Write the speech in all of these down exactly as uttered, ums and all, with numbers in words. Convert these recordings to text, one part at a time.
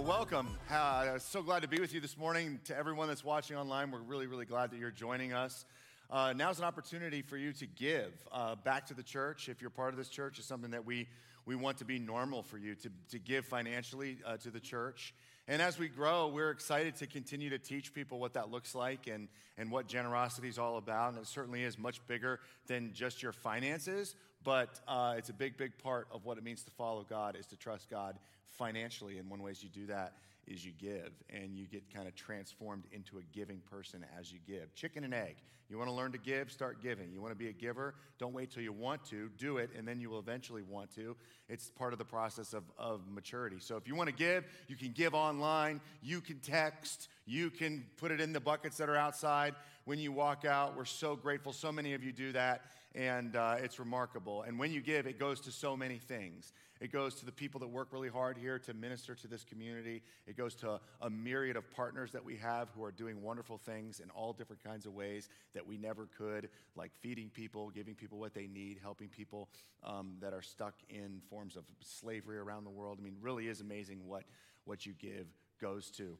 Well, welcome. Uh, so glad to be with you this morning. To everyone that's watching online, we're really, really glad that you're joining us. Uh, now's an opportunity for you to give uh, back to the church. If you're part of this church, it's something that we we want to be normal for you, to, to give financially uh, to the church. And as we grow, we're excited to continue to teach people what that looks like and, and what generosity is all about. And it certainly is much bigger than just your finances, but uh, it's a big, big part of what it means to follow God is to trust God financially. And one way you do that is you give, and you get kind of transformed into a giving person as you give. Chicken and egg. You want to learn to give, start giving. You want to be a giver, don't wait till you want to. Do it, and then you will eventually want to. It's part of the process of, of maturity. So if you want to give, you can give online, you can text, you can put it in the buckets that are outside when you walk out. We're so grateful. So many of you do that, and uh, it's remarkable. And when you give, it goes to so many things. It goes to the people that work really hard here to minister to this community. It goes to a myriad of partners that we have who are doing wonderful things in all different kinds of ways that we never could, like feeding people, giving people what they need, helping people um, that are stuck in forms of slavery around the world. I mean, really is amazing what, what you give goes to.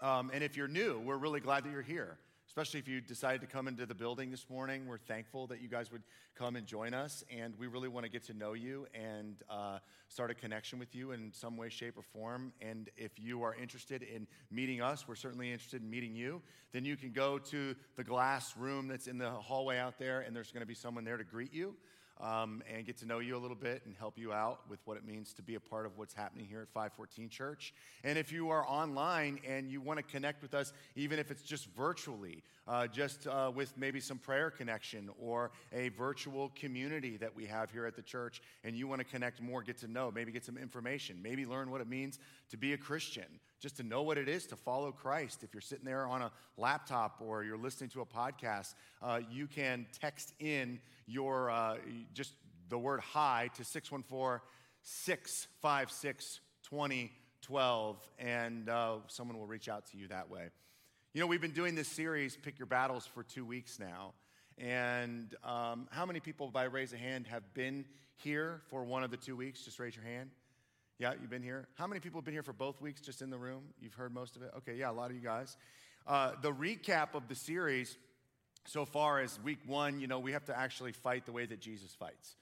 Um, and if you're new, we're really glad that you're here, especially if you decided to come into the building this morning. We're thankful that you guys would come and join us, and we really want to get to know you and uh, start a connection with you in some way, shape, or form. And if you are interested in meeting us, we're certainly interested in meeting you. Then you can go to the glass room that's in the hallway out there, and there's going to be someone there to greet you um, and get to know you a little bit and help you out with what it means to be a part of what's happening here at five fourteen Church. And if you are online and you want to connect with us, even if it's just virtually, Uh, just uh, with maybe some prayer connection or a virtual community that we have here at the church, and you want to connect more, get to know, maybe get some information, maybe learn what it means to be a Christian, just to know what it is to follow Christ. If you're sitting there on a laptop or you're listening to a podcast, uh, you can text in your uh, just the word hi to six one four, six five six, two zero one two, and uh, someone will reach out to you that way. You know, we've been doing this series, Pick Your Battles, for two weeks now. And um, how many people, by raise a hand, have been here for one of the two weeks? Just raise your hand. Yeah, you've been here. How many people have been here for both weeks, just in the room? You've heard most of it? Okay, yeah, a lot of you guys. Uh, the recap of the series so far is week one. You know, we have to actually fight the way that Jesus fights.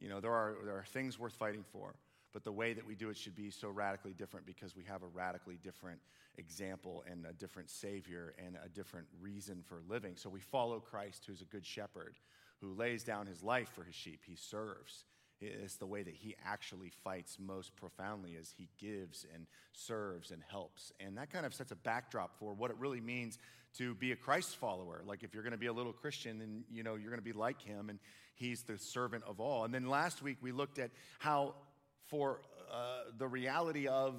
You know, there are there are things worth fighting for. But the way that we do it should be so radically different because we have a radically different example and a different Savior and a different reason for living. So we follow Christ, who's a good shepherd, who lays down his life for his sheep. He serves. It's the way that he actually fights most profoundly is he gives and serves and helps. And that kind of sets a backdrop for what it really means to be a Christ follower. Like if you're going to be a little Christian, then you know, you're going to be like him, and he's the servant of all. And then last week we looked at how for uh, the reality of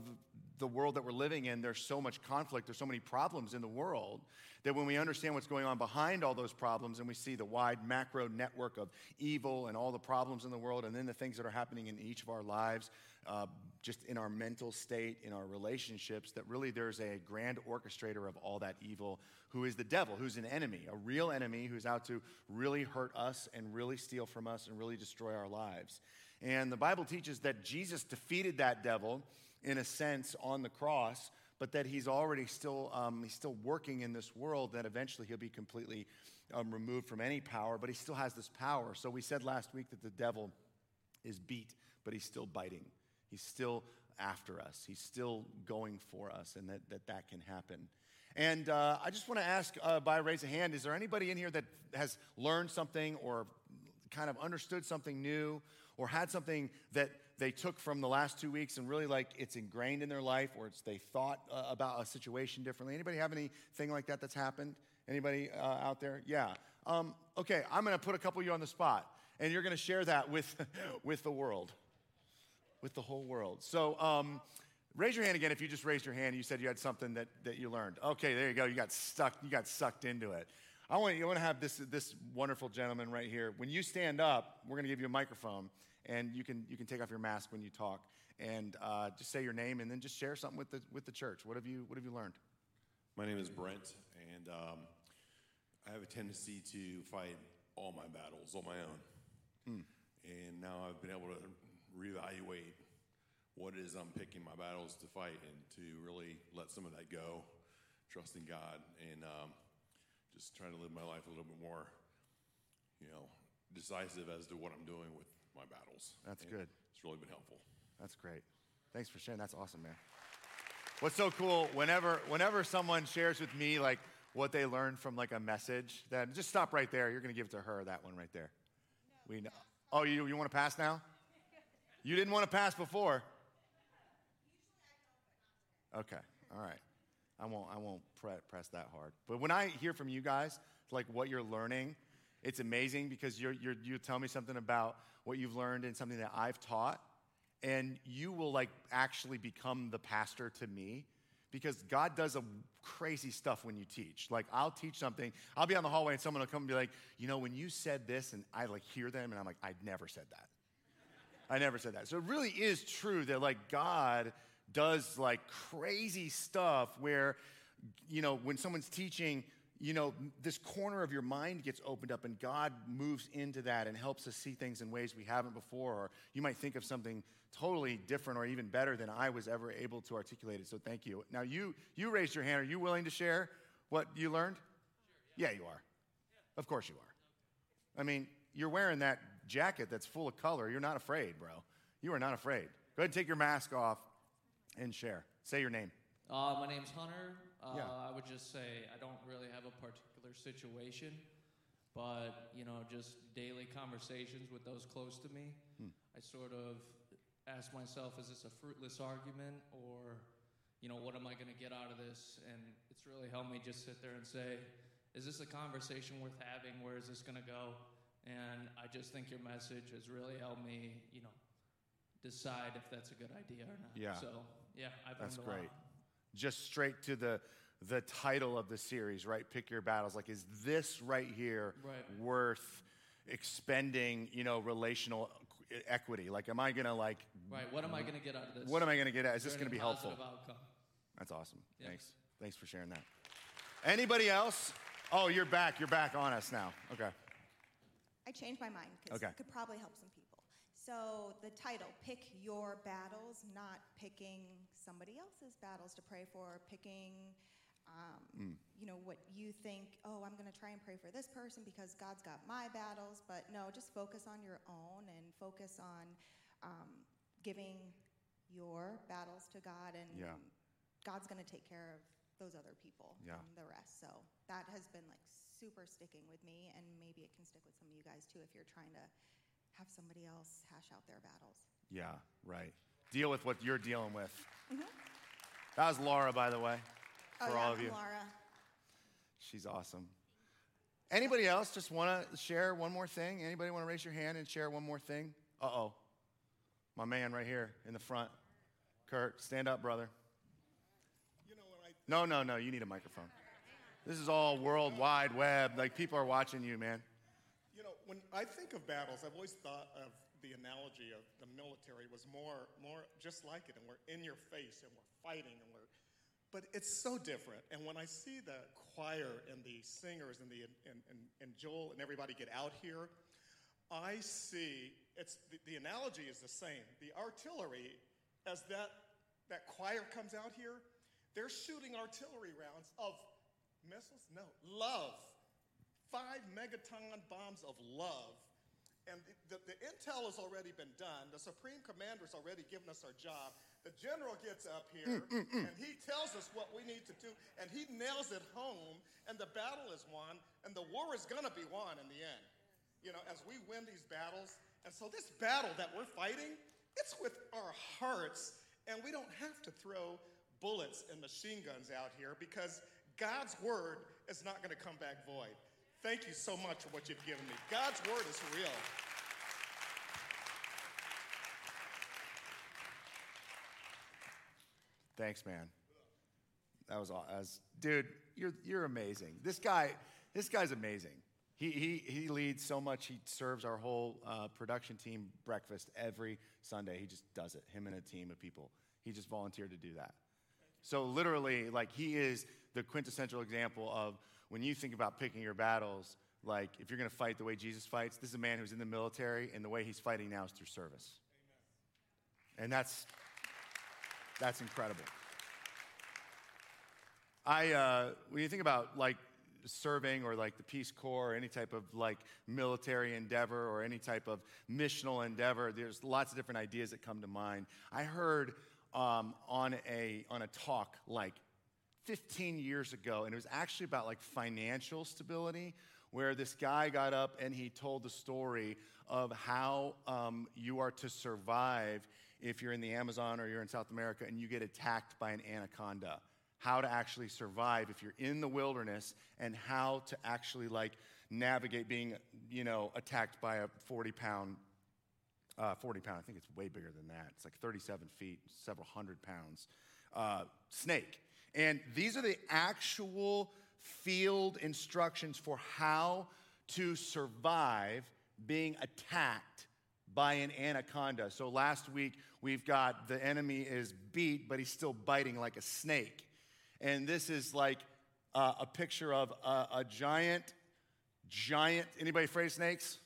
the world that we're living in, there's so much conflict, there's so many problems in the world that when we understand what's going on behind all those problems and we see the wide macro network of evil and all the problems in the world and then the things that are happening in each of our lives, uh, just in our mental state, in our relationships, that really there's a grand orchestrator of all that evil who is the devil, who's an enemy, a real enemy who's out to really hurt us and really steal from us and really destroy our lives. And the Bible teaches that Jesus defeated that devil, in a sense, on the cross, but that he's already still um, he's still working in this world, that eventually he'll be completely um, removed from any power, but he still has this power. So we said last week that the devil is beat, but he's still biting. He's still after us. He's still going for us, and that that, that can happen. And uh, I just want to ask, uh, by raise of hand, is there anybody in here that has learned something or kind of understood something new or had something that they took from the last two weeks and really like it's ingrained in their life, or it's they thought uh, about a situation differently? Anybody have anything like that that's happened? Anybody uh, out there? Yeah. Um, okay, I'm going to put a couple of you on the spot, and you're going to share that with, with the world, with the whole world. So um, raise your hand again if you just raised your hand and you said you had something that, that you learned. Okay, there you go. You got stuck. You got sucked into it. I want you, I want to have this this wonderful gentleman right here. When you stand up, we're going to give you a microphone, and you can you can take off your mask when you talk, and uh, just say your name, and then just share something with the with the church. What have you What have you learned? My name is Brent, and um, I have a tendency to fight all my battles on my own, mm. and now I've been able to reevaluate what it is I'm picking my battles to fight, and to really let some of that go, trusting God, and um, just trying to live my life a little bit more, you know, decisive as to what I'm doing with my battles. That's and good. It's really been helpful. That's great. Thanks for sharing. That's awesome, man. What's so cool, whenever whenever someone shares with me like what they learned from like a message, then just stop right there. You're going to give it to her, that one right there. No, we know. Oh, you you want to pass now? You didn't want to pass before. Okay. All right. I won't I won't pre- press that hard. But when I hear from you guys like what you're learning, it's amazing because you you you tell me something about what you've learned and something that I've taught. And you will like actually become the pastor to me, because God does a crazy stuff when you teach. Like I'll teach something, I'll be on the hallway and someone will come and be like, you know, when you said this, and I like hear them and I'm like, I never said that. I never said that. So it really is true that like God does like crazy stuff where, you know, when someone's teaching, you know, this corner of your mind gets opened up and God moves into that and helps us see things in ways we haven't before. Or you might think of something totally different or even better than I was ever able to articulate it. So thank you. Now, you you raised your hand. Are you willing to share what you learned? Sure, yeah. Yeah, you are. Yeah. Of course you are. I mean, you're wearing that jacket that's full of color. You're not afraid, bro. You are not afraid. Go ahead and take your mask off and share. Say your name. Uh, my name's Hunter. Uh, yeah. I would just say I don't really have a particular situation, but, you know, just daily conversations with those close to me. Hmm. I sort of ask myself, is this a fruitless argument, or, you know, what am I going to get out of this? And it's really helped me just sit there and say, is this a conversation worth having? Where is this going to go? And I just think your message has really helped me, you know, decide if that's a good idea or not. Yeah. So, yeah, I've learned that's a great. Lot. Just straight to the the title of the series, right? Pick your battles. Like, is this right here right. worth expending, you know, relational equity? Like, am I going to, like... Right, what am I going to get out of this? What am I going to get out? Is this going to be helpful? Outcome. That's awesome. Yes. Thanks. Thanks for sharing that. Anybody else? Oh, you're back. You're back on us now. Okay. I changed my mind because okay. it could probably help some people. So the title, Pick Your Battles, not picking somebody else's battles to pray for, picking, um, mm. you know, what you think, oh, I'm going to try and pray for this person because God's got my battles. But no, just focus on your own and focus on um, giving your battles to God. And yeah. God's going to take care of those other people yeah. and the rest. So that has been, like, super sticking with me. And maybe it can stick with some of you guys, too, if you're trying to have somebody else hash out their battles. Yeah, right. Deal with what you're dealing with. Mm-hmm. That was Laura, by the way, for oh, yeah, all of you. Laura. She's awesome. Anybody else just want to share one more thing? Anybody want to raise your hand and share one more thing? Uh-oh. My man right here in the front. Kurt, stand up, brother. You know what I th- No, no, no, you need a microphone. This is all World Wide Web. Like, people are watching you, man. You know, when I think of battles, I've always thought of the analogy of the military was more, more just like it, and we're in your face, and we're fighting, and we're, but it's so different. And when I see the choir and the singers and the and, and, and Joel and everybody get out here, I see it's the, the analogy is the same. The artillery, as that that choir comes out here, they're shooting artillery rounds of missiles, no love. Five megaton bombs of love. And the, the, the intel has already been done. The Supreme Commander's already given us our job. The general gets up here, mm, mm, mm. and he tells us what we need to do, and he nails it home, and the battle is won, and the war is going to be won in the end, you know, as we win these battles. And so this battle that we're fighting, it's with our hearts, and we don't have to throw bullets and machine guns out here because God's word is not going to come back void. Thank you so much for what you've given me. God's word is real. Thanks, man. That was awesome. Dude, you're you're amazing. This guy, this guy's amazing. He he he leads so much. He serves our whole uh, production team breakfast every Sunday. He just does it. Him and a team of people. He just volunteered to do that. So literally, like, he is the quintessential example of when you think about picking your battles, like, if you're going to fight the way Jesus fights, this is a man who's in the military, and the way he's fighting now is through service. Amen. And that's That's incredible. I, uh, when you think about like serving or like the Peace Corps or any type of like military endeavor or any type of missional endeavor, there's lots of different ideas that come to mind. I heard um, on a on a talk like fifteen years ago, and it was actually about like financial stability, where this guy got up and he told the story of how um, you are to survive if you're in the Amazon or you're in South America and you get attacked by an anaconda. How to actually survive if you're in the wilderness, and how to actually like navigate being, you know, attacked by a forty pound, uh, forty pound, I think it's way bigger than that. It's like thirty-seven feet, several hundred pounds, uh, snake. And these are the actual field instructions for how to survive being attacked by an anaconda. So last week we've got the enemy is beat, but he's still biting like a snake. And this is like uh, a picture of a, a giant, giant, anybody afraid of snakes?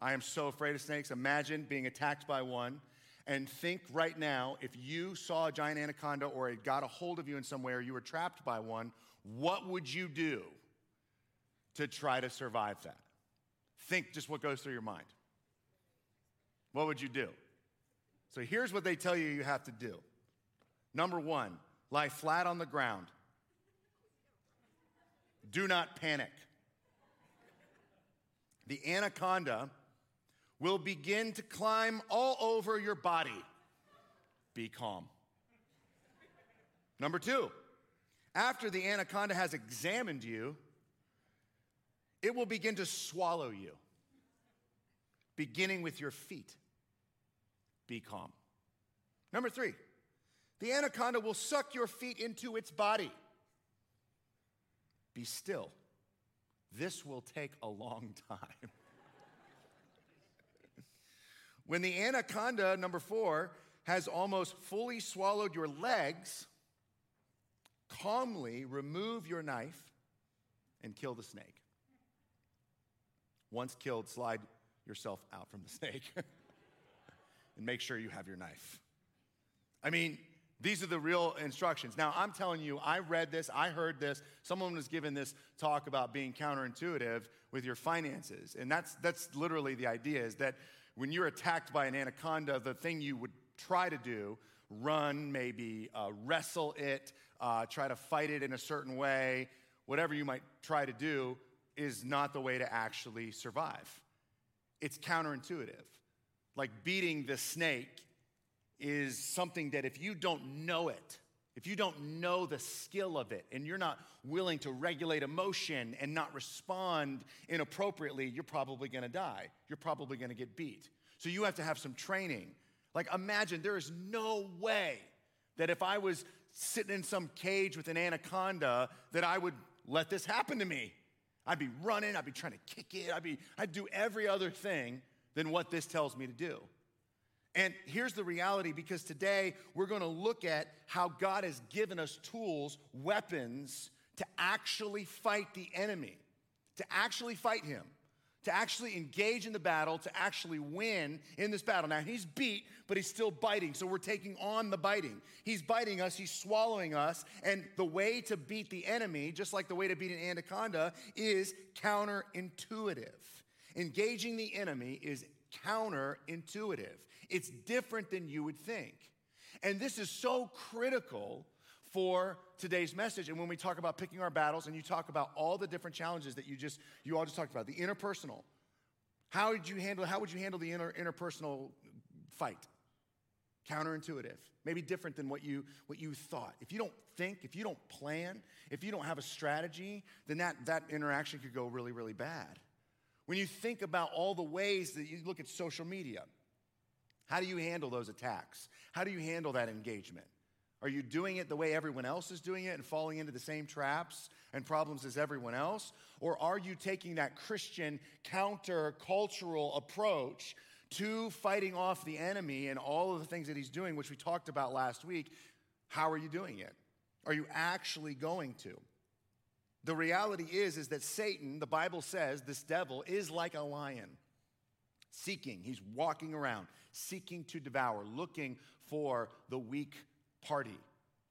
I am so afraid of snakes. Imagine being attacked by one. And think right now, if you saw a giant anaconda or it got a hold of you in some way or you were trapped by one, what would you do to try to survive that? Think just what goes through your mind. What would you do? So here's what they tell you you have to do. Number one. Lie flat on the ground. Do not panic. The anaconda will begin to climb all over your body. Be calm. Number two, after the anaconda has examined you, it will begin to swallow you, beginning with your feet. Be calm. Number three, the anaconda will suck your feet into its body. Be still. This will take a long time. When the anaconda, number four, has almost fully swallowed your legs, calmly remove your knife and kill the snake. Once killed, slide yourself out from the snake and make sure you have your knife. I mean, these are the real instructions. Now, I'm telling you, I read this, I heard this. Someone was giving this talk about being counterintuitive with your finances. And that's that's literally the idea, is that when you're attacked by an anaconda, the thing you would try to do, run, maybe uh, wrestle it, uh, try to fight it in a certain way, whatever you might try to do, is not the way to actually survive. It's counterintuitive. Like beating the snake is something that if you don't know it, if you don't know the skill of it, and you're not willing to regulate emotion and not respond inappropriately, you're probably gonna die. You're probably gonna get beat. So you have to have some training. Like imagine there is no way that if I was sitting in some cage with an anaconda that I would let this happen to me. I'd be running, I'd be trying to kick it, I'd be, I'd do every other thing than what this tells me to do. And here's the reality, because today we're going to look at how God has given us tools, weapons, to actually fight the enemy, to actually fight him, to actually engage in the battle, to actually win in this battle. Now, he's beat, but he's still biting, so we're taking on the biting. He's biting us, he's swallowing us, and the way to beat the enemy, just like the way to beat an anaconda, is counterintuitive. Engaging the enemy is counterintuitive. It's different than you would think. And this is so critical for today's message. And when we talk about picking our battles, and you talk about all the different challenges that you just, you all just talked about, the interpersonal. How did you handle, how would you handle the inter, interpersonal fight? Counterintuitive, maybe different than what you what you thought. If you don't think, if you don't plan, if you don't have a strategy, then that, that interaction could go really, really bad. When you think about all the ways that you look at social media, how do you handle those attacks? How do you handle that engagement? Are you doing it the way everyone else is doing it and falling into the same traps and problems as everyone else? Or are you taking that Christian countercultural approach to fighting off the enemy and all of the things that he's doing, which we talked about last week? How are you doing it? Are you actually going to? The reality is, is that Satan, the Bible says, this devil is like a lion, seeking. He's walking around, seeking to devour, looking for the weak party,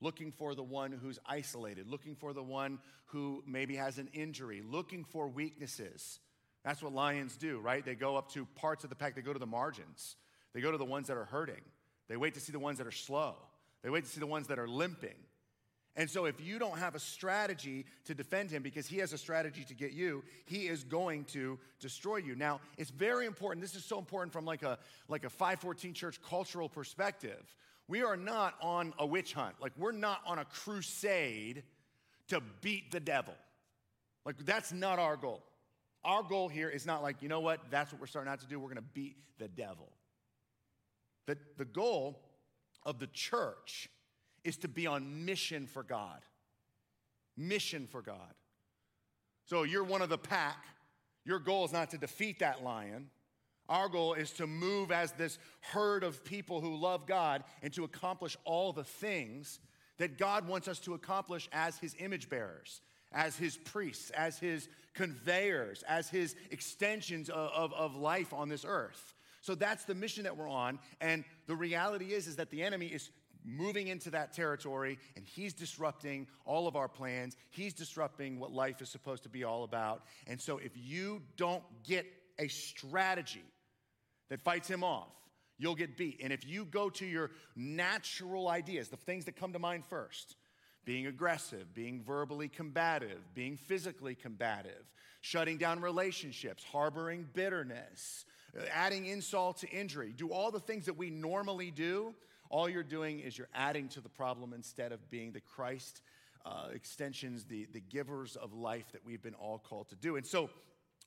looking for the one who's isolated, looking for the one who maybe has an injury, looking for weaknesses. That's what lions do, right? They go up to parts of the pack. They go to the margins. They go to the ones that are hurting. They wait to see the ones that are slow. They wait to see the ones that are limping. And so if you don't have a strategy to defend him because he has a strategy to get you, he is going to destroy you. Now, it's very important. This is so important from like a, like a five fourteen church cultural perspective. We are not on a witch hunt. Like, we're not on a crusade to beat the devil. Like, that's not our goal. Our goal here is not like, you know what, that's what we're starting out to do. We're going to beat the devil. The, the goal of the church is to be on mission for God. Mission for God. So you're one of the pack. Your goal is not to defeat that lion. Our goal is to move as this herd of people who love God and to accomplish all the things that God wants us to accomplish as his image bearers, as his priests, as his conveyors, as his extensions of, of, of life on this earth. So that's the mission that we're on. And the reality is, is that the enemy is moving into that territory, and he's disrupting all of our plans. He's disrupting what life is supposed to be all about. And so if you don't get a strategy that fights him off, you'll get beat. And if you go to your natural ideas, the things that come to mind first, being aggressive, being verbally combative, being physically combative, shutting down relationships, harboring bitterness, adding insult to injury, do all the things that we normally do, all you're doing is you're adding to the problem instead of being the Christ uh, extensions, the, the givers of life that we've been all called to do. And so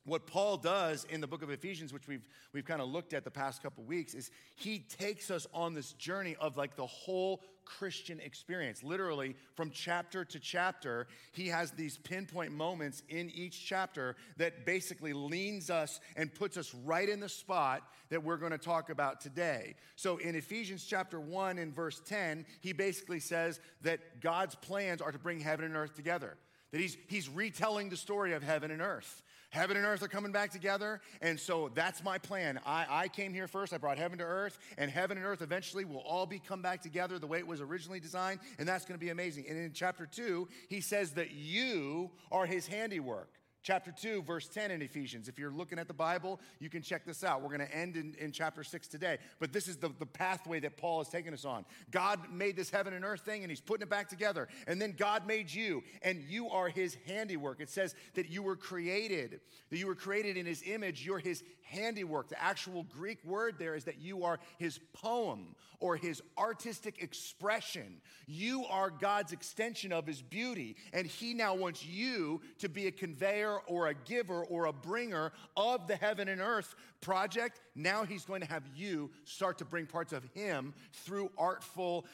what Paul does in the book of Ephesians, which we've we've kind of looked at the past couple weeks, is he takes us on this journey of like the whole Christian experience. Literally, from chapter to chapter, he has these pinpoint moments in each chapter that basically leans us and puts us right in the spot that we're going to talk about today. So in Ephesians chapter one and verse ten, he basically says that God's plans are to bring heaven and earth together. That he's he's retelling the story of heaven and earth. Heaven and earth are coming back together, and so that's my plan. I, I came here first, I brought heaven to earth, and heaven and earth eventually will all be come back together the way it was originally designed, and that's going to be amazing. And in chapter two, he says that you are his handiwork. Chapter two, verse ten in Ephesians. If you're looking at the Bible, you can check this out. We're going to end in, in chapter six today. But this is the, the pathway that Paul has taken us on. God made this heaven and earth thing, and he's putting it back together. And then God made you, and you are his handiwork. It says that you were created, that you were created in his image. You're his handiwork. The actual Greek word there is that you are his poem or his artistic expression. You are God's extension of his beauty, and he now wants you to be a conveyor or a giver or a bringer of the heaven and earth project. Now he's going to have you start to bring parts of him through artful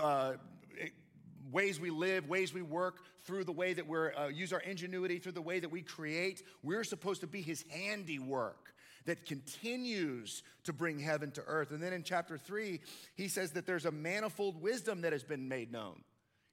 uh, ways we live, ways we work, through the way that we uh, use our ingenuity, through the way that we create. We're supposed to be his handiwork that continues to bring heaven to earth. And then in chapter three, he says that there's a manifold wisdom that has been made known.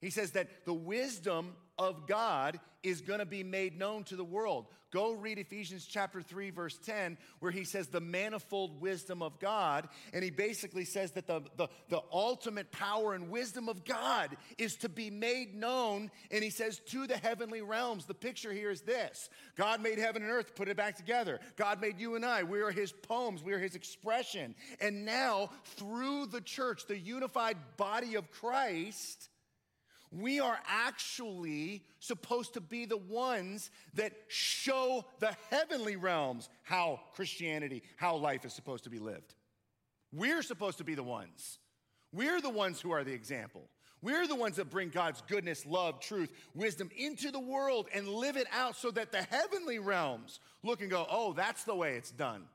He says that the wisdom of God is going to be made known to the world. Go read Ephesians chapter three, verse ten, where he says the manifold wisdom of God. And he basically says that the, the, the ultimate power and wisdom of God is to be made known. And he says to the heavenly realms. The picture here is this. God made heaven and earth, put it back together. God made you and I. We are his poems. We are his expression. And now through the church, the unified body of Christ, we are actually supposed to be the ones that show the heavenly realms how Christianity, how life is supposed to be lived. We're supposed to be the ones. We're the ones who are the example. We're the ones that bring God's goodness, love, truth, wisdom into the world and live it out so that the heavenly realms look and go, oh, that's the way it's done.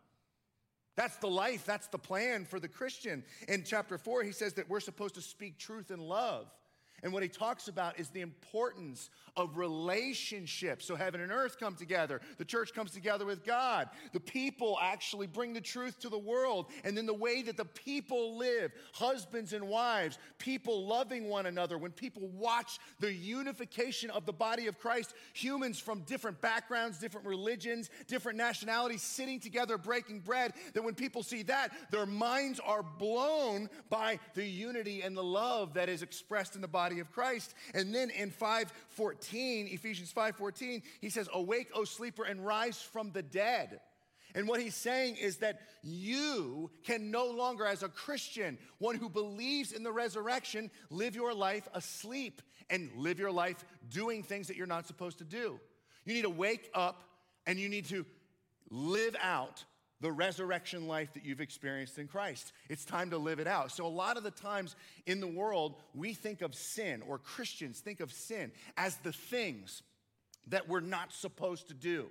That's the life. That's the plan for the Christian. In chapter four, he says that we're supposed to speak truth in love. And what he talks about is the importance of relationships. So heaven and earth come together. The church comes together with God. The people actually bring the truth to the world. And then the way that the people live, husbands and wives, people loving one another. When people watch the unification of the body of Christ, humans from different backgrounds, different religions, different nationalities sitting together breaking bread, that when people see that, their minds are blown by the unity and the love that is expressed in the body of Christ. And then in five fourteen, Ephesians five fourteen, he says, awake, O sleeper, and rise from the dead. And what he's saying is that you can no longer, as a Christian, one who believes in the resurrection, live your life asleep and live your life doing things that you're not supposed to do. You need to wake up and you need to live out the resurrection life that you've experienced in Christ. It's time to live it out. So a lot of the times in the world, we think of sin, or Christians think of sin as the things that we're not supposed to do.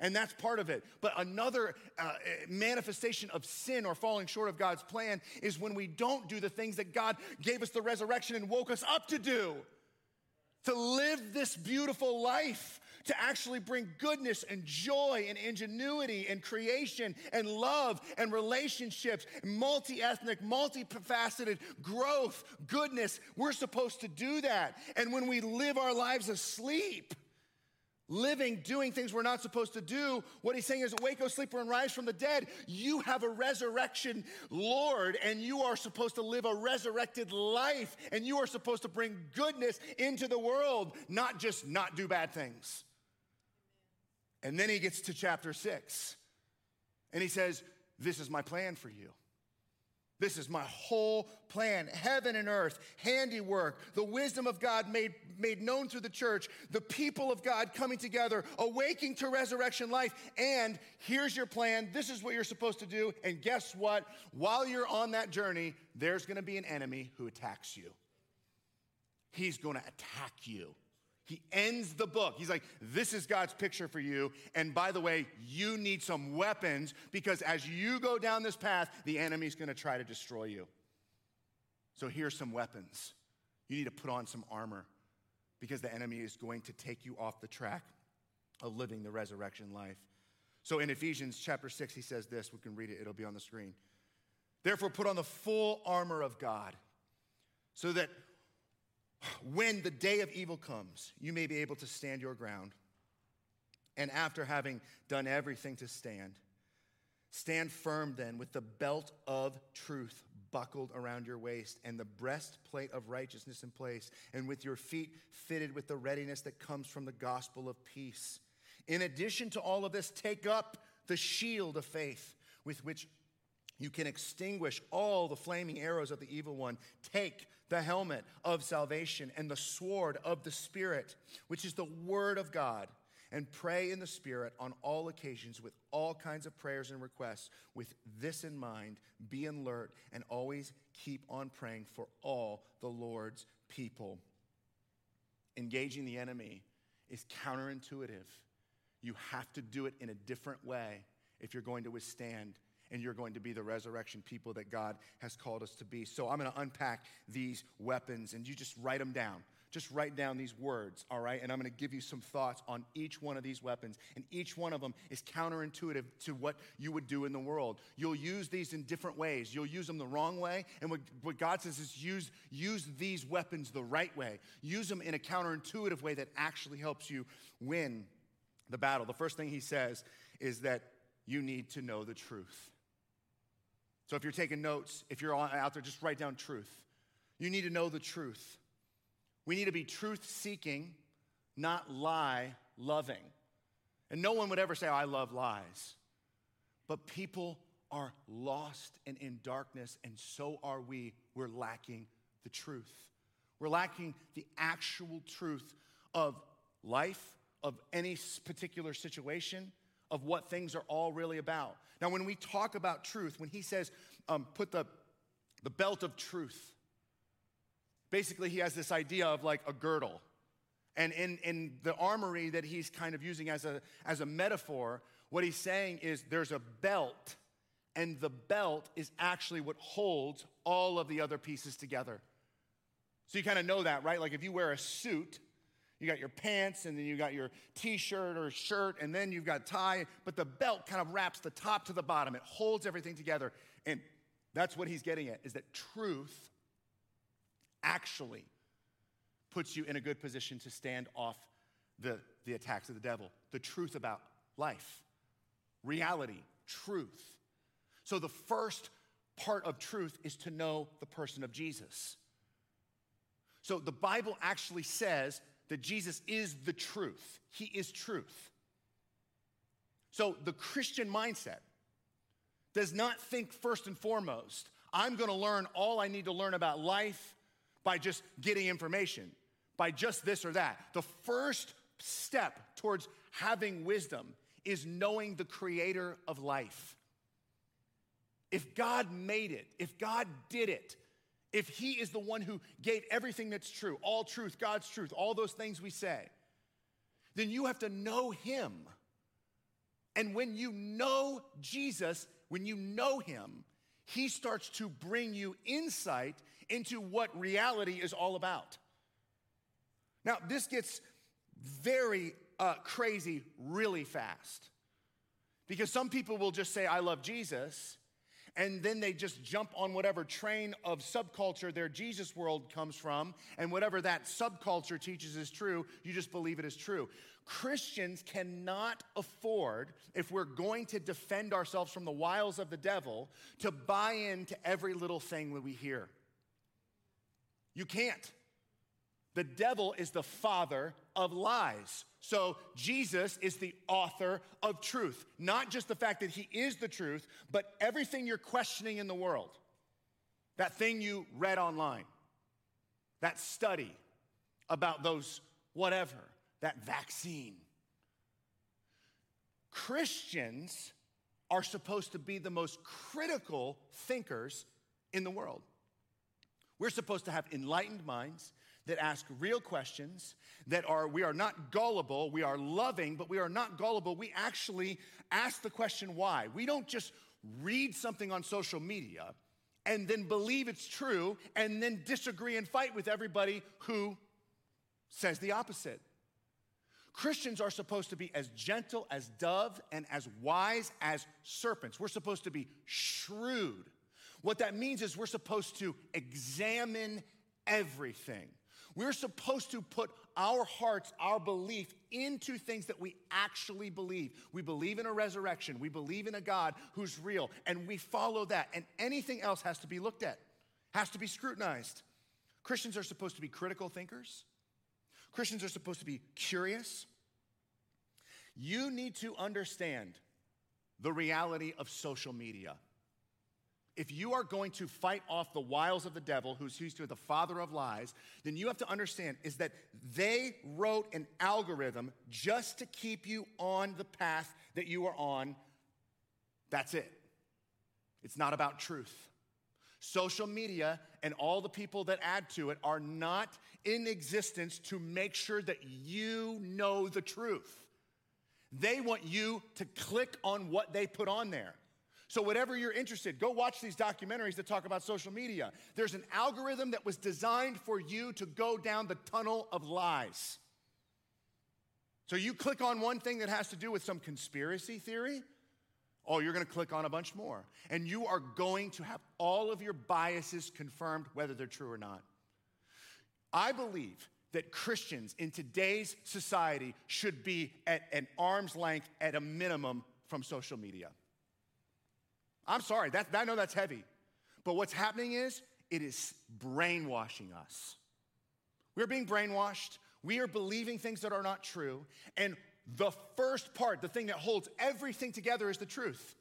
And that's part of it. But another uh, manifestation of sin or falling short of God's plan is when we don't do the things that God gave us the resurrection and woke us up to do. To live this beautiful life, to actually bring goodness and joy and ingenuity and creation and love and relationships, multi-ethnic, multi-faceted growth, goodness. We're supposed to do that. And when we live our lives asleep, living, doing things we're not supposed to do, what he's saying is, awake, O sleeper, and rise from the dead. You have a resurrection Lord, and you are supposed to live a resurrected life, and you are supposed to bring goodness into the world, not just not do bad things. And then he gets to chapter six, and he says, this is my plan for you. This is my whole plan, heaven and earth, handiwork, the wisdom of God made, made known through the church, the people of God coming together, awaking to resurrection life, and here's your plan, this is what you're supposed to do, and guess what? While you're on that journey, there's gonna be an enemy who attacks you. He's gonna attack you. He ends the book. He's like, this is God's picture for you. And by the way, you need some weapons because as you go down this path, the enemy's gonna try to destroy you. So here's some weapons. You need to put on some armor because the enemy is going to take you off the track of living the resurrection life. So in Ephesians chapter six, he says this. We can read it, it'll be on the screen. Therefore, put on the full armor of God so that when the day of evil comes, you may be able to stand your ground. And after having done everything to stand, stand firm then with the belt of truth buckled around your waist and the breastplate of righteousness in place, and with your feet fitted with the readiness that comes from the gospel of peace. In addition to all of this, take up the shield of faith with which you can extinguish all the flaming arrows of the evil one. Take the helmet of salvation and the sword of the Spirit, which is the word of God, and pray in the Spirit on all occasions with all kinds of prayers and requests. With this in mind, be alert and always keep on praying for all the Lord's people. Engaging the enemy is counterintuitive. You have to do it in a different way if you're going to withstand, and you're going to be the resurrection people that God has called us to be. So I'm going to unpack these weapons, and you just write them down. Just write down these words, all right? And I'm going to give you some thoughts on each one of these weapons, and each one of them is counterintuitive to what you would do in the world. You'll use these in different ways. You'll use them the wrong way, and what, what God says is use, use these weapons the right way. Use them in a counterintuitive way that actually helps you win the battle. The first thing he says is that you need to know the truth. So if you're taking notes, if you're out there, just write down truth. You need to know the truth. We need to be truth-seeking, not lie-loving. And no one would ever say, oh, I love lies. But people are lost and in darkness, and so are we. We're lacking the truth. We're lacking the actual truth of life, of any particular situation, of what things are all really about. Now, when we talk about truth, when he says, um, put the, the belt of truth, basically he has this idea of like a girdle. And in, in the armory that he's kind of using as a, as a metaphor, what he's saying is there's a belt, and the belt is actually what holds all of the other pieces together. So you kind of know that, right? Like if you wear a suit, you got your pants, and then you got your T-shirt or shirt, and then you've got tie. But the belt kind of wraps the top to the bottom. It holds everything together. And that's what he's getting at, is that truth actually puts you in a good position to stand off the, the attacks of the devil. The truth about life, reality, truth. So the first part of truth is to know the person of Jesus. So the Bible actually says that Jesus is the truth. He is truth. So the Christian mindset does not think first and foremost, I'm going to learn all I need to learn about life by just getting information, by just this or that. The first step towards having wisdom is knowing the creator of life. If God made it, if God did it, if he is the one who gave everything that's true, all truth, God's truth, all those things we say, then you have to know him. And when you know Jesus, when you know him, he starts to bring you insight into what reality is all about. Now, this gets very uh, crazy really fast, because some people will just say, I love Jesus, and then they just jump on whatever train of subculture their Jesus world comes from, and whatever that subculture teaches is true, you just believe it is true. Christians cannot afford, if we're going to defend ourselves from the wiles of the devil, to buy into every little thing that we hear. You can't. The devil is the father of lies. So Jesus is the author of truth. Not just the fact that he is the truth, but everything you're questioning in the world. That thing you read online. That study about those whatever. That vaccine. Christians are supposed to be the most critical thinkers in the world. We're supposed to have enlightened minds that ask real questions, that are, we are not gullible, we are loving, but we are not gullible. We actually ask the question why. We don't just read something on social media and then believe it's true and then disagree and fight with everybody who says the opposite. Christians are supposed to be as gentle as doves and as wise as serpents. We're supposed to be shrewd. What that means is we're supposed to examine everything. We're supposed to put our hearts, our belief into things that we actually believe. We believe in a resurrection. We believe in a God who's real, and we follow that. And anything else has to be looked at, has to be scrutinized. Christians are supposed to be critical thinkers. Christians are supposed to be curious. You need to understand the reality of social media. If you are going to fight off the wiles of the devil, who's used to the father of lies, then you have to understand is that they wrote an algorithm just to keep you on the path that you are on. That's it. It's not about truth. Social media and all the people that add to it are not in existence to make sure that you know the truth. They want you to click on what they put on there. So whatever you're interested, go watch these documentaries that talk about social media. There's an algorithm that was designed for you to go down the tunnel of lies. So you click on one thing that has to do with some conspiracy theory, oh, you're going to click on a bunch more. And you are going to have all of your biases confirmed, whether they're true or not. I believe that Christians in today's society should be at an arm's length at a minimum from social media. I'm sorry, that, I know that's heavy. But what's happening is, it is brainwashing us. We're being brainwashed. We are believing things that are not true. And the first part, the thing that holds everything together, is the truth.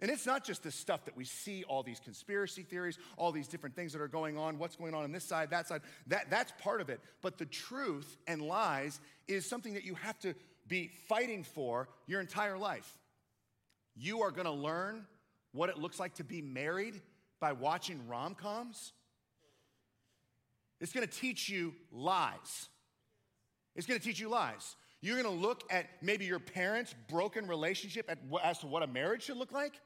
And it's not just the stuff that we see, all these conspiracy theories, all these different things that are going on, what's going on on this side, that side. That, that's part of it. But the truth and lies is something that you have to be fighting for your entire life. You are going to learn what it looks like to be married by watching rom-coms. It's going to teach you lies. It's going to teach you lies. You're going to look at maybe your parents' broken relationship at, as to what a marriage should look like.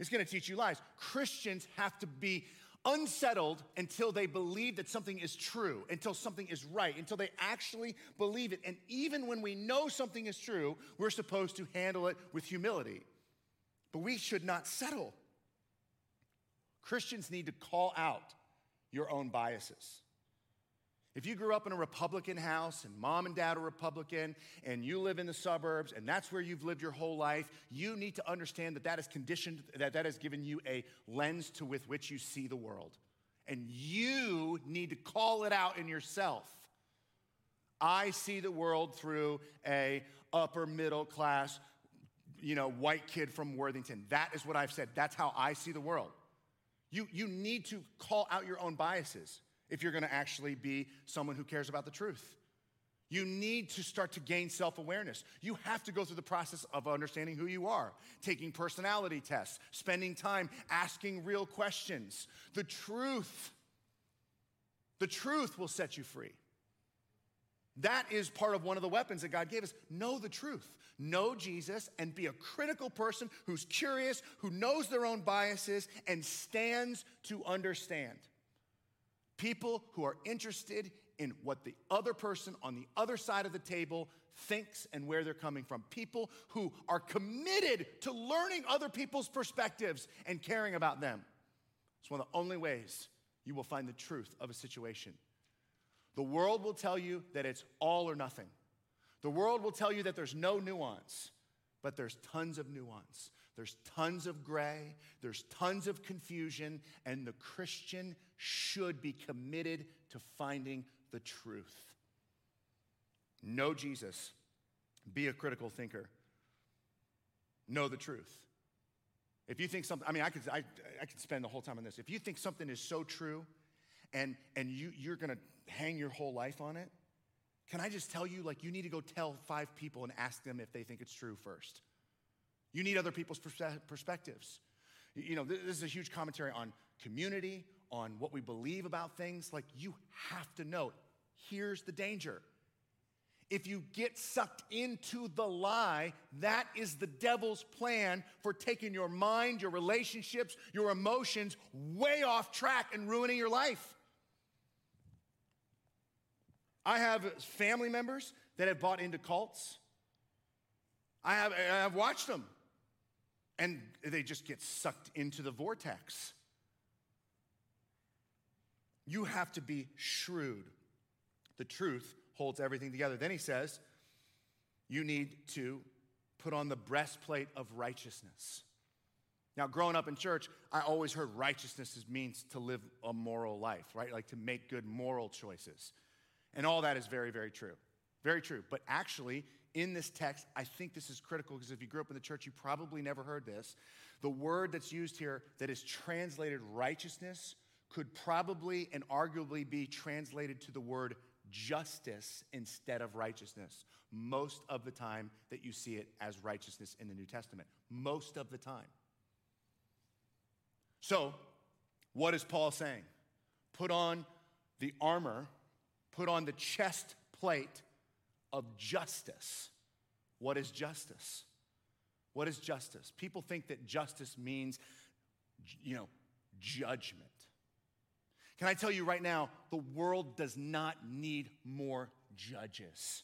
It's going to teach you lies. Christians have to be unsettled until they believe that something is true, until something is right, until they actually believe it. And even when we know something is true, we're supposed to handle it with humility. But we should not settle. Christians need to call out your own biases. If you grew up in a Republican house and mom and dad are Republican and you live in the suburbs and that's where you've lived your whole life, you need to understand that that is conditioned, that that has given you a lens to with which you see the world. And you need to call it out in yourself. I see the world through a upper middle class, you know, white kid from Worthington. That is what I've said. That's how I see the world. You, you need to call out your own biases if you're gonna actually be someone who cares about the truth. You need to start to gain self-awareness. You have to go through the process of understanding who you are, taking personality tests, spending time asking real questions. The truth, the truth will set you free. That is part of one of the weapons that God gave us. Know the truth. Know Jesus and be a critical person who's curious, who knows their own biases, and stands to understand. People who are interested in what the other person on the other side of the table thinks and where they're coming from. People who are committed to learning other people's perspectives and caring about them. It's one of the only ways you will find the truth of a situation. The world will tell you that it's all or nothing. The world will tell you that there's no nuance, but there's tons of nuance. There's tons of gray, there's tons of confusion, and the Christian should be committed to finding the truth. Know Jesus, be a critical thinker, know the truth. If you think something, I mean, I could, I, I could spend the whole time on this. If you think something is so true and, and you, you're gonna hang your whole life on it, can I just tell you, like, you need to go tell five people and ask them if they think it's true first. You need other people's perspectives. You know, this is a huge commentary on community, on what we believe about things. Like, you have to know, here's the danger. If you get sucked into the lie, that is the devil's plan for taking your mind, your relationships, your emotions way off track and ruining your life. I have family members that have bought into cults. I have, I have watched them. And they just get sucked into the vortex. You have to be shrewd. The truth holds everything together. Then he says, you need to put on the breastplate of righteousness. Now, growing up in church, I always heard righteousness means to live a moral life, right? Like to make good moral choices. And all that is very, very true. Very true. But actually, in this text, I think this is critical because if you grew up in the church, you probably never heard this. The word that's used here that is translated righteousness could probably and arguably be translated to the word justice instead of righteousness. Most of the time that you see it as righteousness in the New Testament. Most of the time. So, what is Paul saying? Put on the armor, put on the chest plate of justice. What is justice? What is justice? People think that justice means, you know, judgment. Can I tell you right now, the world does not need more judges.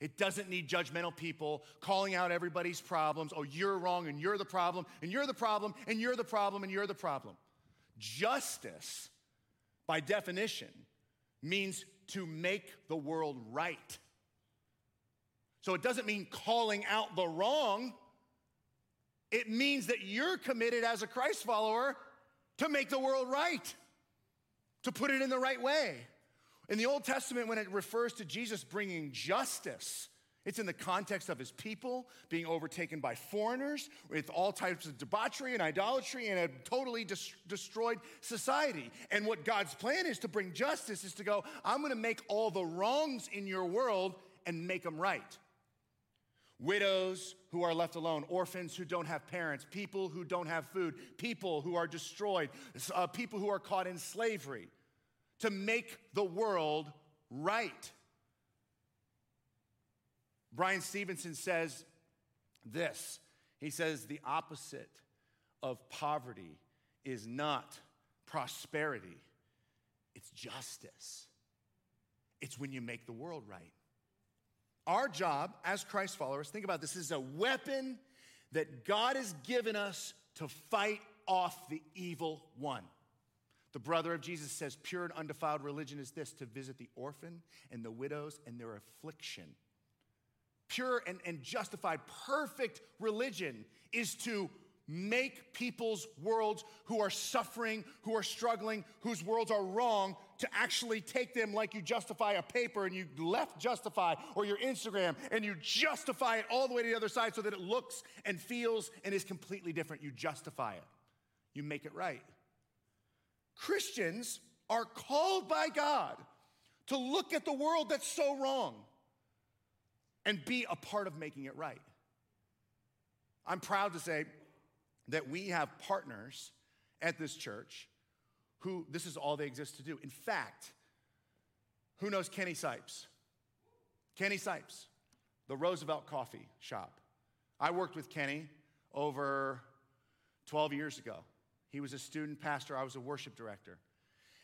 It doesn't need judgmental people calling out everybody's problems. Oh, you're wrong and you're the problem and you're the problem and you're the problem and you're the problem. Justice, by definition, means to make the world right. So it doesn't mean calling out the wrong. It means that you're committed as a Christ follower to make the world right, to put it in the right way. In the Old Testament, when it refers to Jesus bringing justice, it's in the context of his people being overtaken by foreigners with all types of debauchery and idolatry and a totally dis- destroyed society. And what God's plan is to bring justice is to go, I'm going to make all the wrongs in your world and make them right. Widows who are left alone, orphans who don't have parents, people who don't have food, people who are destroyed, uh, people who are caught in slavery, to make the world right. Brian Stevenson says this. He says the opposite of poverty is not prosperity. It's justice. It's when you make the world right. Our job as Christ followers, think about this, is a weapon that God has given us to fight off the evil one. The brother of Jesus says, pure and undefiled religion is this, to visit the orphan and the widows and their affliction. Pure and, and justified, perfect religion is to make people's worlds who are suffering, who are struggling, whose worlds are wrong, to actually take them like you justify a paper and you left justify or your Instagram and you justify it all the way to the other side so that it looks and feels and is completely different. You justify it. You make it right. Christians are called by God to look at the world that's so wrong and be a part of making it right. I'm proud to say that we have partners at this church who, this is all they exist to do. In fact, who knows Kenny Sipes? Kenny Sipes, the Roosevelt Coffee Shop. I worked with Kenny over twelve years ago. He was a student pastor, I was a worship director.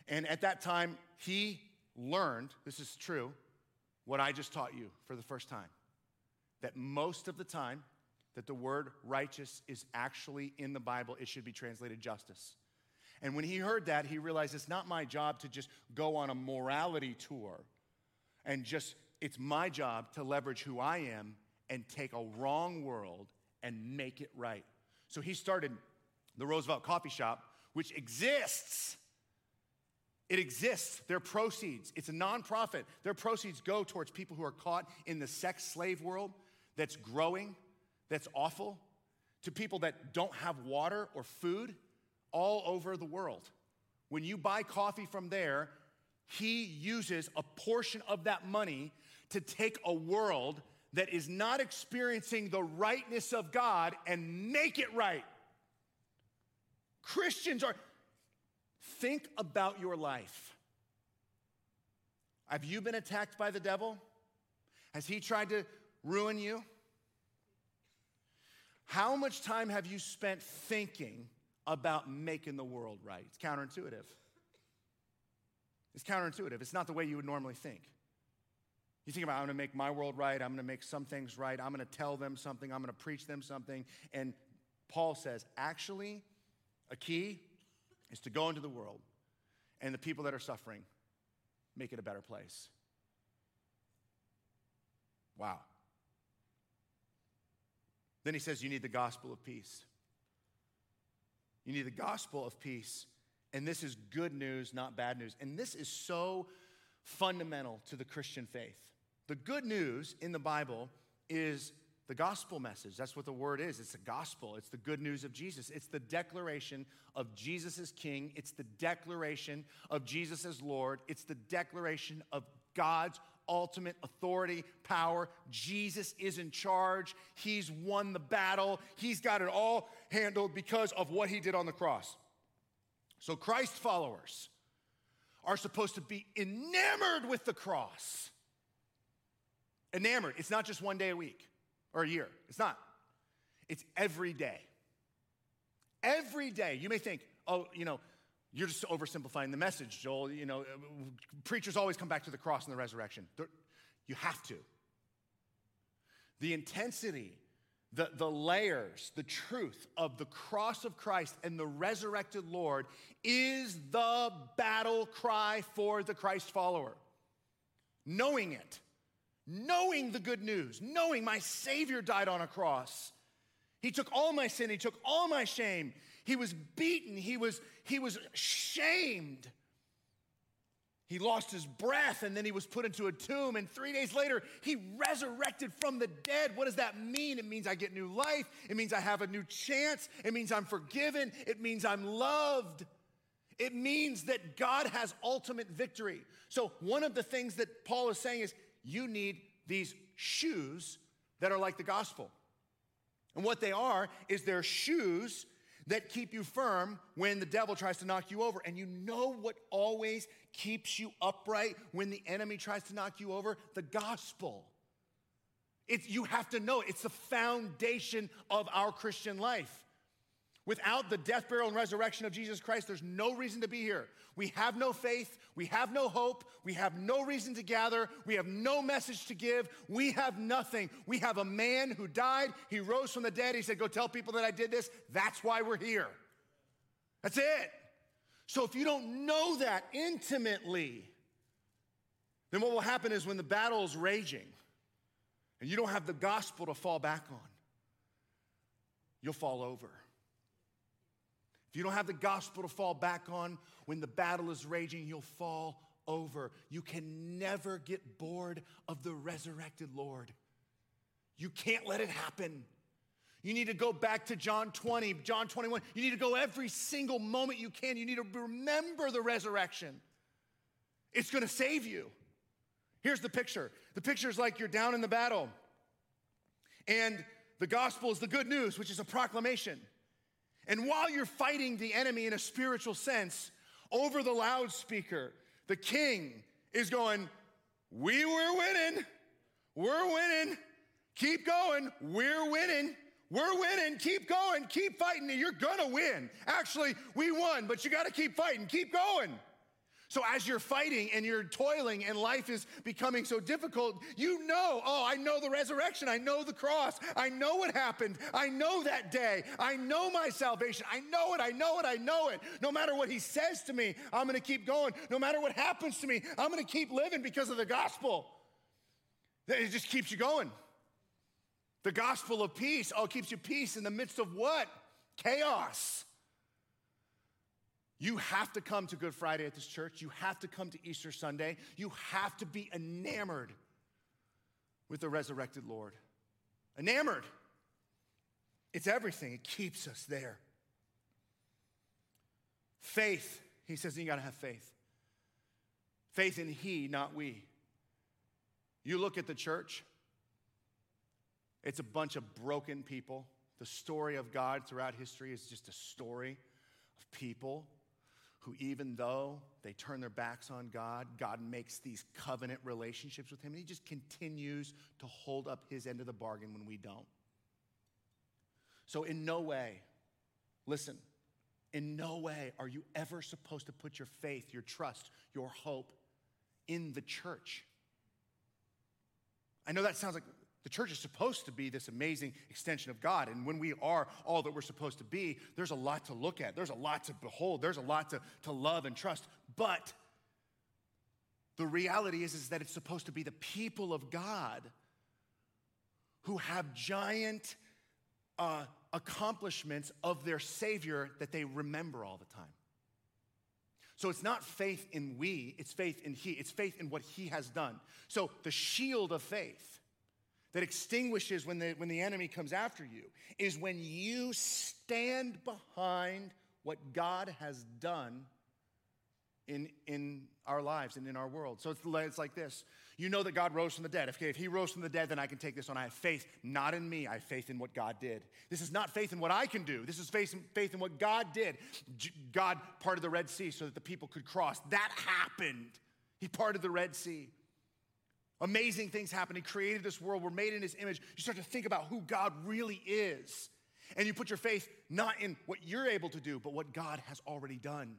And at that time, he learned, this is true, what I just taught you for the first time, that most of the time that the word righteous is actually in the Bible, it should be translated justice. And when he heard that, he realized it's not my job to just go on a morality tour and just, it's my job to leverage who I am and take a wrong world and make it right. So he started the Roosevelt Coffee Shop, which exists. It exists. Their proceeds, it's a nonprofit. Their proceeds go towards people who are caught in the sex slave world that's growing, that's awful, to people that don't have water or food all over the world. When you buy coffee from there, he uses a portion of that money to take a world that is not experiencing the rightness of God and make it right. Christians are, think about your life. Have you been attacked by the devil? Has he tried to ruin you? How much time have you spent thinking about making the world right? It's counterintuitive. It's counterintuitive. It's not the way you would normally think. You think about, I'm gonna make my world right, I'm gonna make some things right, I'm gonna tell them something, I'm gonna preach them something. And Paul says, actually, a key is to go into the world and the people that are suffering, make it a better place. Wow. Then he says, you need the gospel of peace. You need the gospel of peace. And this is good news, not bad news. And this is so fundamental to the Christian faith. The good news in the Bible is the gospel message. That's what the word is. It's the gospel. It's the good news of Jesus. It's the declaration of Jesus as King. It's the declaration of Jesus as Lord. It's the declaration of God's ultimate authority, power. Jesus is in charge. He's won the battle. He's got it all handled because of what he did on the cross. So Christ followers are supposed to be enamored with the cross. Enamored. It's not just one day a week. Or a year. It's not. It's every day. Every day. You may think, oh, you know, you're just oversimplifying the message, Joel. You know, preachers always come back to the cross and the resurrection. You have to. The intensity, the, the layers, the truth of the cross of Christ and the resurrected Lord is the battle cry for the Christ follower. Knowing it. Knowing the good news, knowing my Savior died on a cross. He took all my sin, he took all my shame. He was beaten, he was, he was shamed. He lost his breath and then he was put into a tomb and three days later, he resurrected from the dead. What does that mean? It means I get new life. It means I have a new chance. It means I'm forgiven. It means I'm loved. It means that God has ultimate victory. So one of the things that Paul is saying is, you need these shoes that are like the gospel. And what they are is they're shoes that keep you firm when the devil tries to knock you over. And you know what always keeps you upright when the enemy tries to knock you over? The gospel. It's, you have to know it. It's the foundation of our Christian life. Without the death, burial, and resurrection of Jesus Christ, there's no reason to be here. We have no faith. We have no hope. We have no reason to gather. We have no message to give. We have nothing. We have a man who died. He rose from the dead. He said, go tell people that I did this. That's why we're here. That's it. So if you don't know that intimately, then what will happen is when the battle is raging and you don't have the gospel to fall back on, you'll fall over. If you don't have the gospel to fall back on, when the battle is raging, you'll fall over. You can never get bored of the resurrected Lord. You can't let it happen. You need to go back to John twenty, John twenty-one. You need to go every single moment you can. You need to remember the resurrection. It's going to save you. Here's the picture. The picture is like you're down in the battle, and the gospel is the good news, which is a proclamation. And while you're fighting the enemy in a spiritual sense, over the loudspeaker, the king is going, we were winning, we're winning, keep going, we're winning, we're winning, keep going, keep fighting, and you're gonna win. Actually, we won, but you gotta keep fighting, keep going. So as you're fighting and you're toiling and life is becoming so difficult, you know, oh, I know the resurrection. I know the cross. I know what happened. I know that day. I know my salvation. I know it. I know it. I know it. No matter what he says to me, I'm going to keep going. No matter what happens to me, I'm going to keep living because of the gospel. It just keeps you going. The gospel of peace. Oh, it keeps you peace in the midst of what? Chaos. You have to come to Good Friday at this church. You have to come to Easter Sunday. You have to be enamored with the resurrected Lord. Enamored. It's everything. It keeps us there. Faith. He says you got to have faith. Faith in he, not we. You look at the church. It's a bunch of broken people. The story of God throughout history is just a story of people who, even though they turn their backs on God, God makes these covenant relationships with him, and he just continues to hold up his end of the bargain when we don't. So in no way, listen, in no way are you ever supposed to put your faith, your trust, your hope in the church. I know that sounds like the church is supposed to be this amazing extension of God. And when we are all that we're supposed to be, there's a lot to look at. There's a lot to behold. There's a lot to, to love and trust. But the reality is, is that it's supposed to be the people of God who have giant uh, accomplishments of their Savior that they remember all the time. So it's not faith in we, it's faith in he. It's faith in what he has done. So the shield of faith that extinguishes when the, when the enemy comes after you is when you stand behind what God has done in, in our lives and in our world. So it's, it's like this. You know that God rose from the dead. If, if he rose from the dead, then I can take this on. I have faith not in me. I have faith in what God did. This is not faith in what I can do. This is faith in, faith in what God did. God parted the Red Sea so that the people could cross. That happened. He parted the Red Sea. Amazing things happen. He created this world. We're made in his image. You start to think about who God really is. And you put your faith not in what you're able to do, but what God has already done.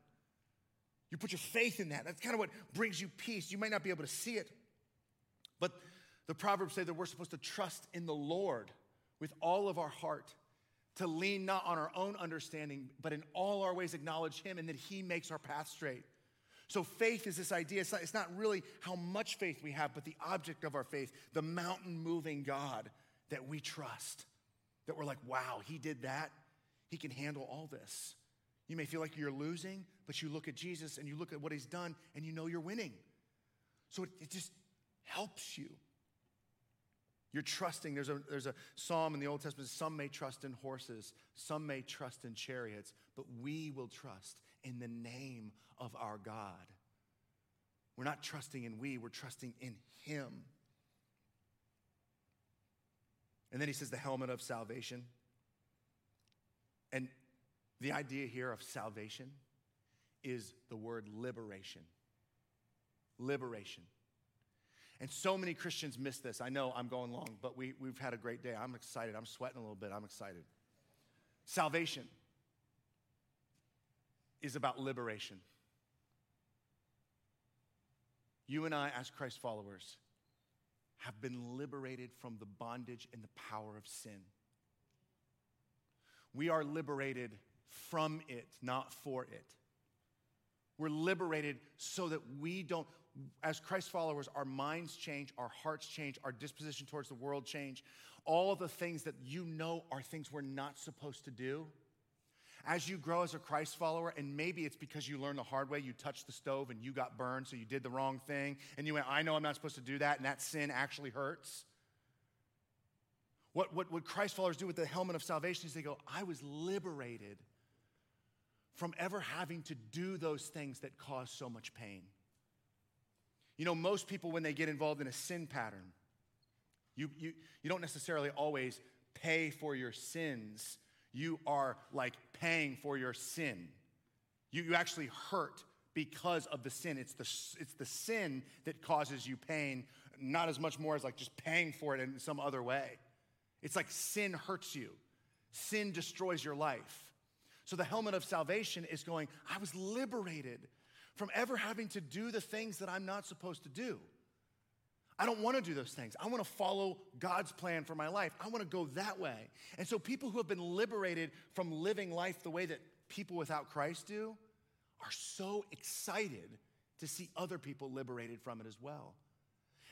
You put your faith in that. That's kind of what brings you peace. You might not be able to see it. But the Proverbs say that we're supposed to trust in the Lord with all of our heart, to lean not on our own understanding, but in all our ways acknowledge him, and that he makes our path straight. So faith is this idea. It's not, it's not really how much faith we have, but the object of our faith, the mountain-moving God that we trust, that we're like, wow, he did that. He can handle all this. You may feel like you're losing, but you look at Jesus and you look at what he's done, and you know you're winning. So it, it just helps you. You're trusting. There's a, there's a psalm in the Old Testament, some may trust in horses, some may trust in chariots, but we will trust in the name of our God. We're not trusting in we, we're trusting in him. And then he says the helmet of salvation. And the idea here of salvation is the word liberation. Liberation. And so many Christians miss this. I know I'm going long, but we, we've had a great day. I'm excited. I'm sweating a little bit. I'm excited. Salvation. is about liberation. You and I, as Christ followers, have been liberated from the bondage and the power of sin. We are liberated from it, not for it. We're liberated so that we don't, as Christ followers, our minds change, our hearts change, our disposition towards the world change. All of the things that you know are things we're not supposed to do. As you grow as a Christ follower, and maybe it's because you learned the hard way, you touched the stove and you got burned, so you did the wrong thing, and you went, I know I'm not supposed to do that, and that sin actually hurts. What, what, what Christ followers do with the helmet of salvation is they go, I was liberated from ever having to do those things that cause so much pain. You know, most people, when they get involved in a sin pattern, you, you, you don't necessarily always pay for your sins. You are like paying for your sin. You, you actually hurt because of the sin. It's the, it's the sin that causes you pain, not as much more as like just paying for it in some other way. It's like sin hurts you. Sin destroys your life. So the helmet of salvation is going, I was liberated from ever having to do the things that I'm not supposed to do. I don't want to do those things. I want to follow God's plan for my life. I want to go that way. And so people who have been liberated from living life the way that people without Christ do are so excited to see other people liberated from it as well.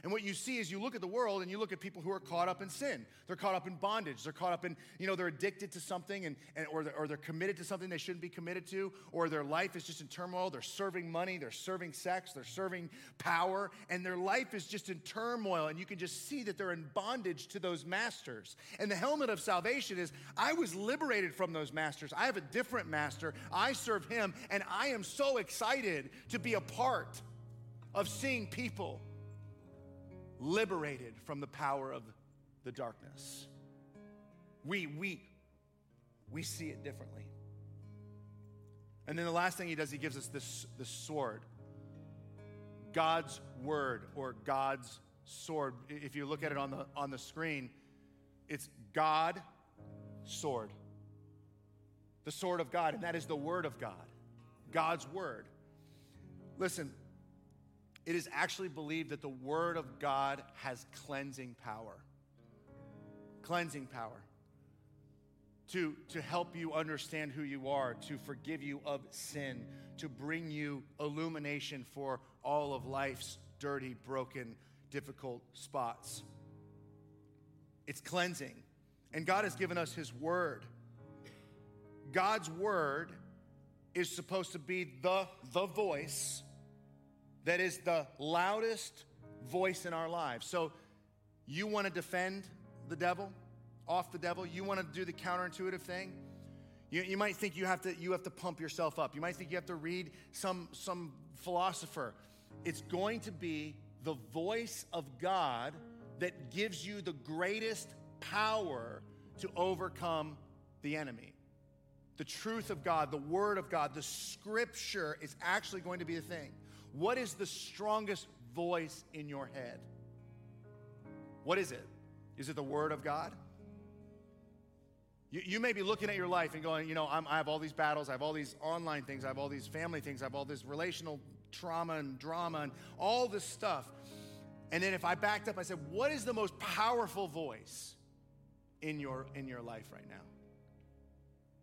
And what you see is you look at the world and you look at people who are caught up in sin. They're caught up in bondage. They're caught up in, you know, they're addicted to something and, and or, they're, or they're committed to something they shouldn't be committed to, or their life is just in turmoil. They're serving money. They're serving sex. They're serving power. And their life is just in turmoil. And you can just see that they're in bondage to those masters. And the helmet of salvation is, I was liberated from those masters. I have a different master. I serve him. And I am so excited to be a part of seeing people liberated from the power of the darkness. We, we, we see it differently. And then the last thing he does, he gives us this, this sword. God's word, or God's sword. If you look at it on the, on the screen, it's God, sword. The sword of God, and that is the word of God. God's word. Listen, it is actually believed that the word of God has cleansing power. Cleansing power. To, to help you understand who you are, to forgive you of sin, to bring you illumination for all of life's dirty, broken, difficult spots. It's cleansing. And God has given us his word. God's word is supposed to be the, the voice that is the loudest voice in our lives. So you want to defend the devil, off the devil. You want to do the counterintuitive thing. You, you might think you have to you have to pump yourself up. You might think you have to read some, some philosopher. It's going to be the voice of God that gives you the greatest power to overcome the enemy. The truth of God, the word of God, the scripture is actually going to be the thing. What is the strongest voice in your head? What is it? Is it the word of God? You, you may be looking at your life and going, you know, I'm, I have all these battles, I have all these online things, I have all these family things, I have all this relational trauma and drama and all this stuff. And then if I backed up, I said, what is the most powerful voice in your, in your life right now?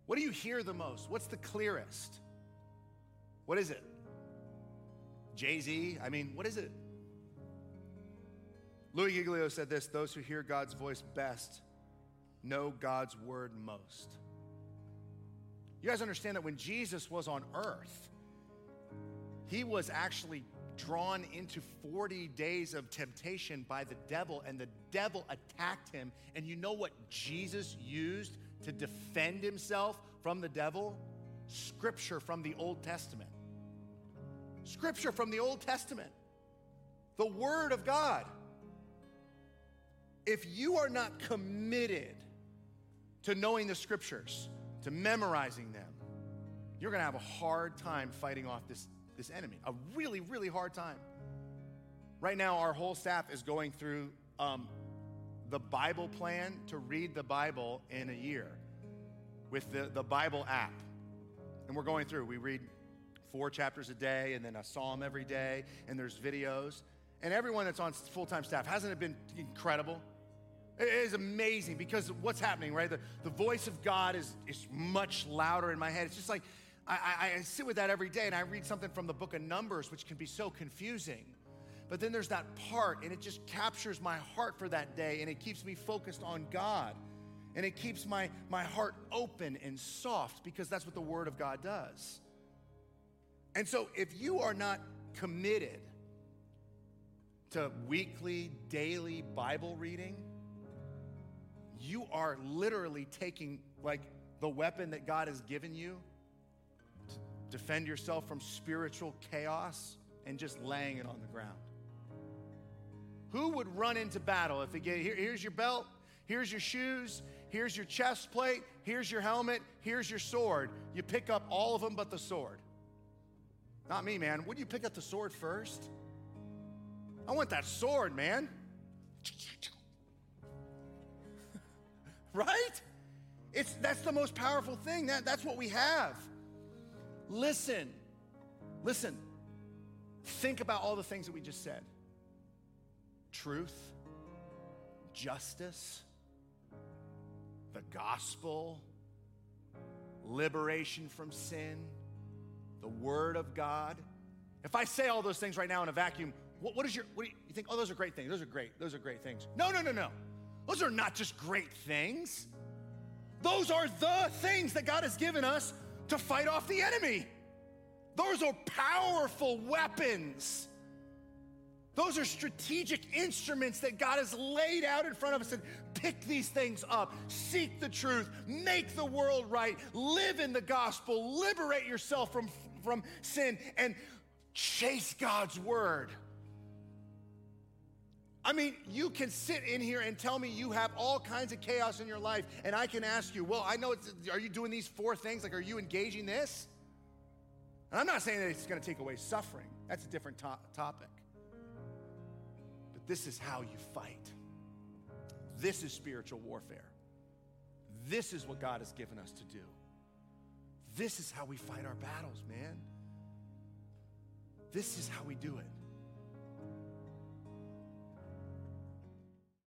What do you hear the most? What's the clearest? What is it? Jay-Z? I mean, what is it? Louis Giglio said this, those who hear God's voice best know God's word most. You guys understand that when Jesus was on earth, he was actually drawn into forty days of temptation by the devil, and the devil attacked him. And you know what Jesus used to defend himself from the devil? Scripture from the Old Testament. Scripture from the Old Testament, the word of God. If you are not committed to knowing the scriptures, to memorizing them, you're gonna have a hard time fighting off this, this enemy, a really, really hard time. Right now, our whole staff is going through um, the Bible plan to read the Bible in a year with the, the Bible app. And we're going through. We read four chapters a day and then a psalm every day, and there's videos. And everyone that's on full-time staff, hasn't it been incredible? It is amazing because what's happening, right? The, the voice of God is, is much louder in my head. It's just like I, I, I sit with that every day and I read something from the book of Numbers, which can be so confusing. But then there's that part, and it just captures my heart for that day, and it keeps me focused on God. And it keeps my, my heart open and soft because that's what the Word of God does. And so if you are not committed to weekly, daily Bible reading, you are literally taking like the weapon that God has given you to defend yourself from spiritual chaos and just laying it on the ground. Who would run into battle if they get, here, here's your belt, here's your shoes, here's your chest plate, here's your helmet, here's your sword. You pick up all of them but the sword. Not me, man. Wouldn't you pick up the sword first? I want that sword, man. Right? It's that's the most powerful thing. That, that's what we have. Listen. Listen. Think about all the things that we just said. Truth, justice, the gospel, liberation from sin, the Word of God. If I say all those things right now in a vacuum, what, what is your, what do you, you think, oh, those are great things. Those are great. Those are great things. No, no, no, no. Those are not just great things. Those are the things that God has given us to fight off the enemy. Those are powerful weapons. Those are strategic instruments that God has laid out in front of us and pick these things up, seek the truth, make the world right, live in the gospel, liberate yourself from, from sin, and chase God's word. I mean, you can sit in here and tell me you have all kinds of chaos in your life, and I can ask you, well, I know, it's, are you doing these four things? Like, are you engaging this? And I'm not saying that it's going to take away suffering. That's a different to- topic. This is how you fight. This is spiritual warfare. This is what God has given us to do. This is how we fight our battles, man. This is how we do it.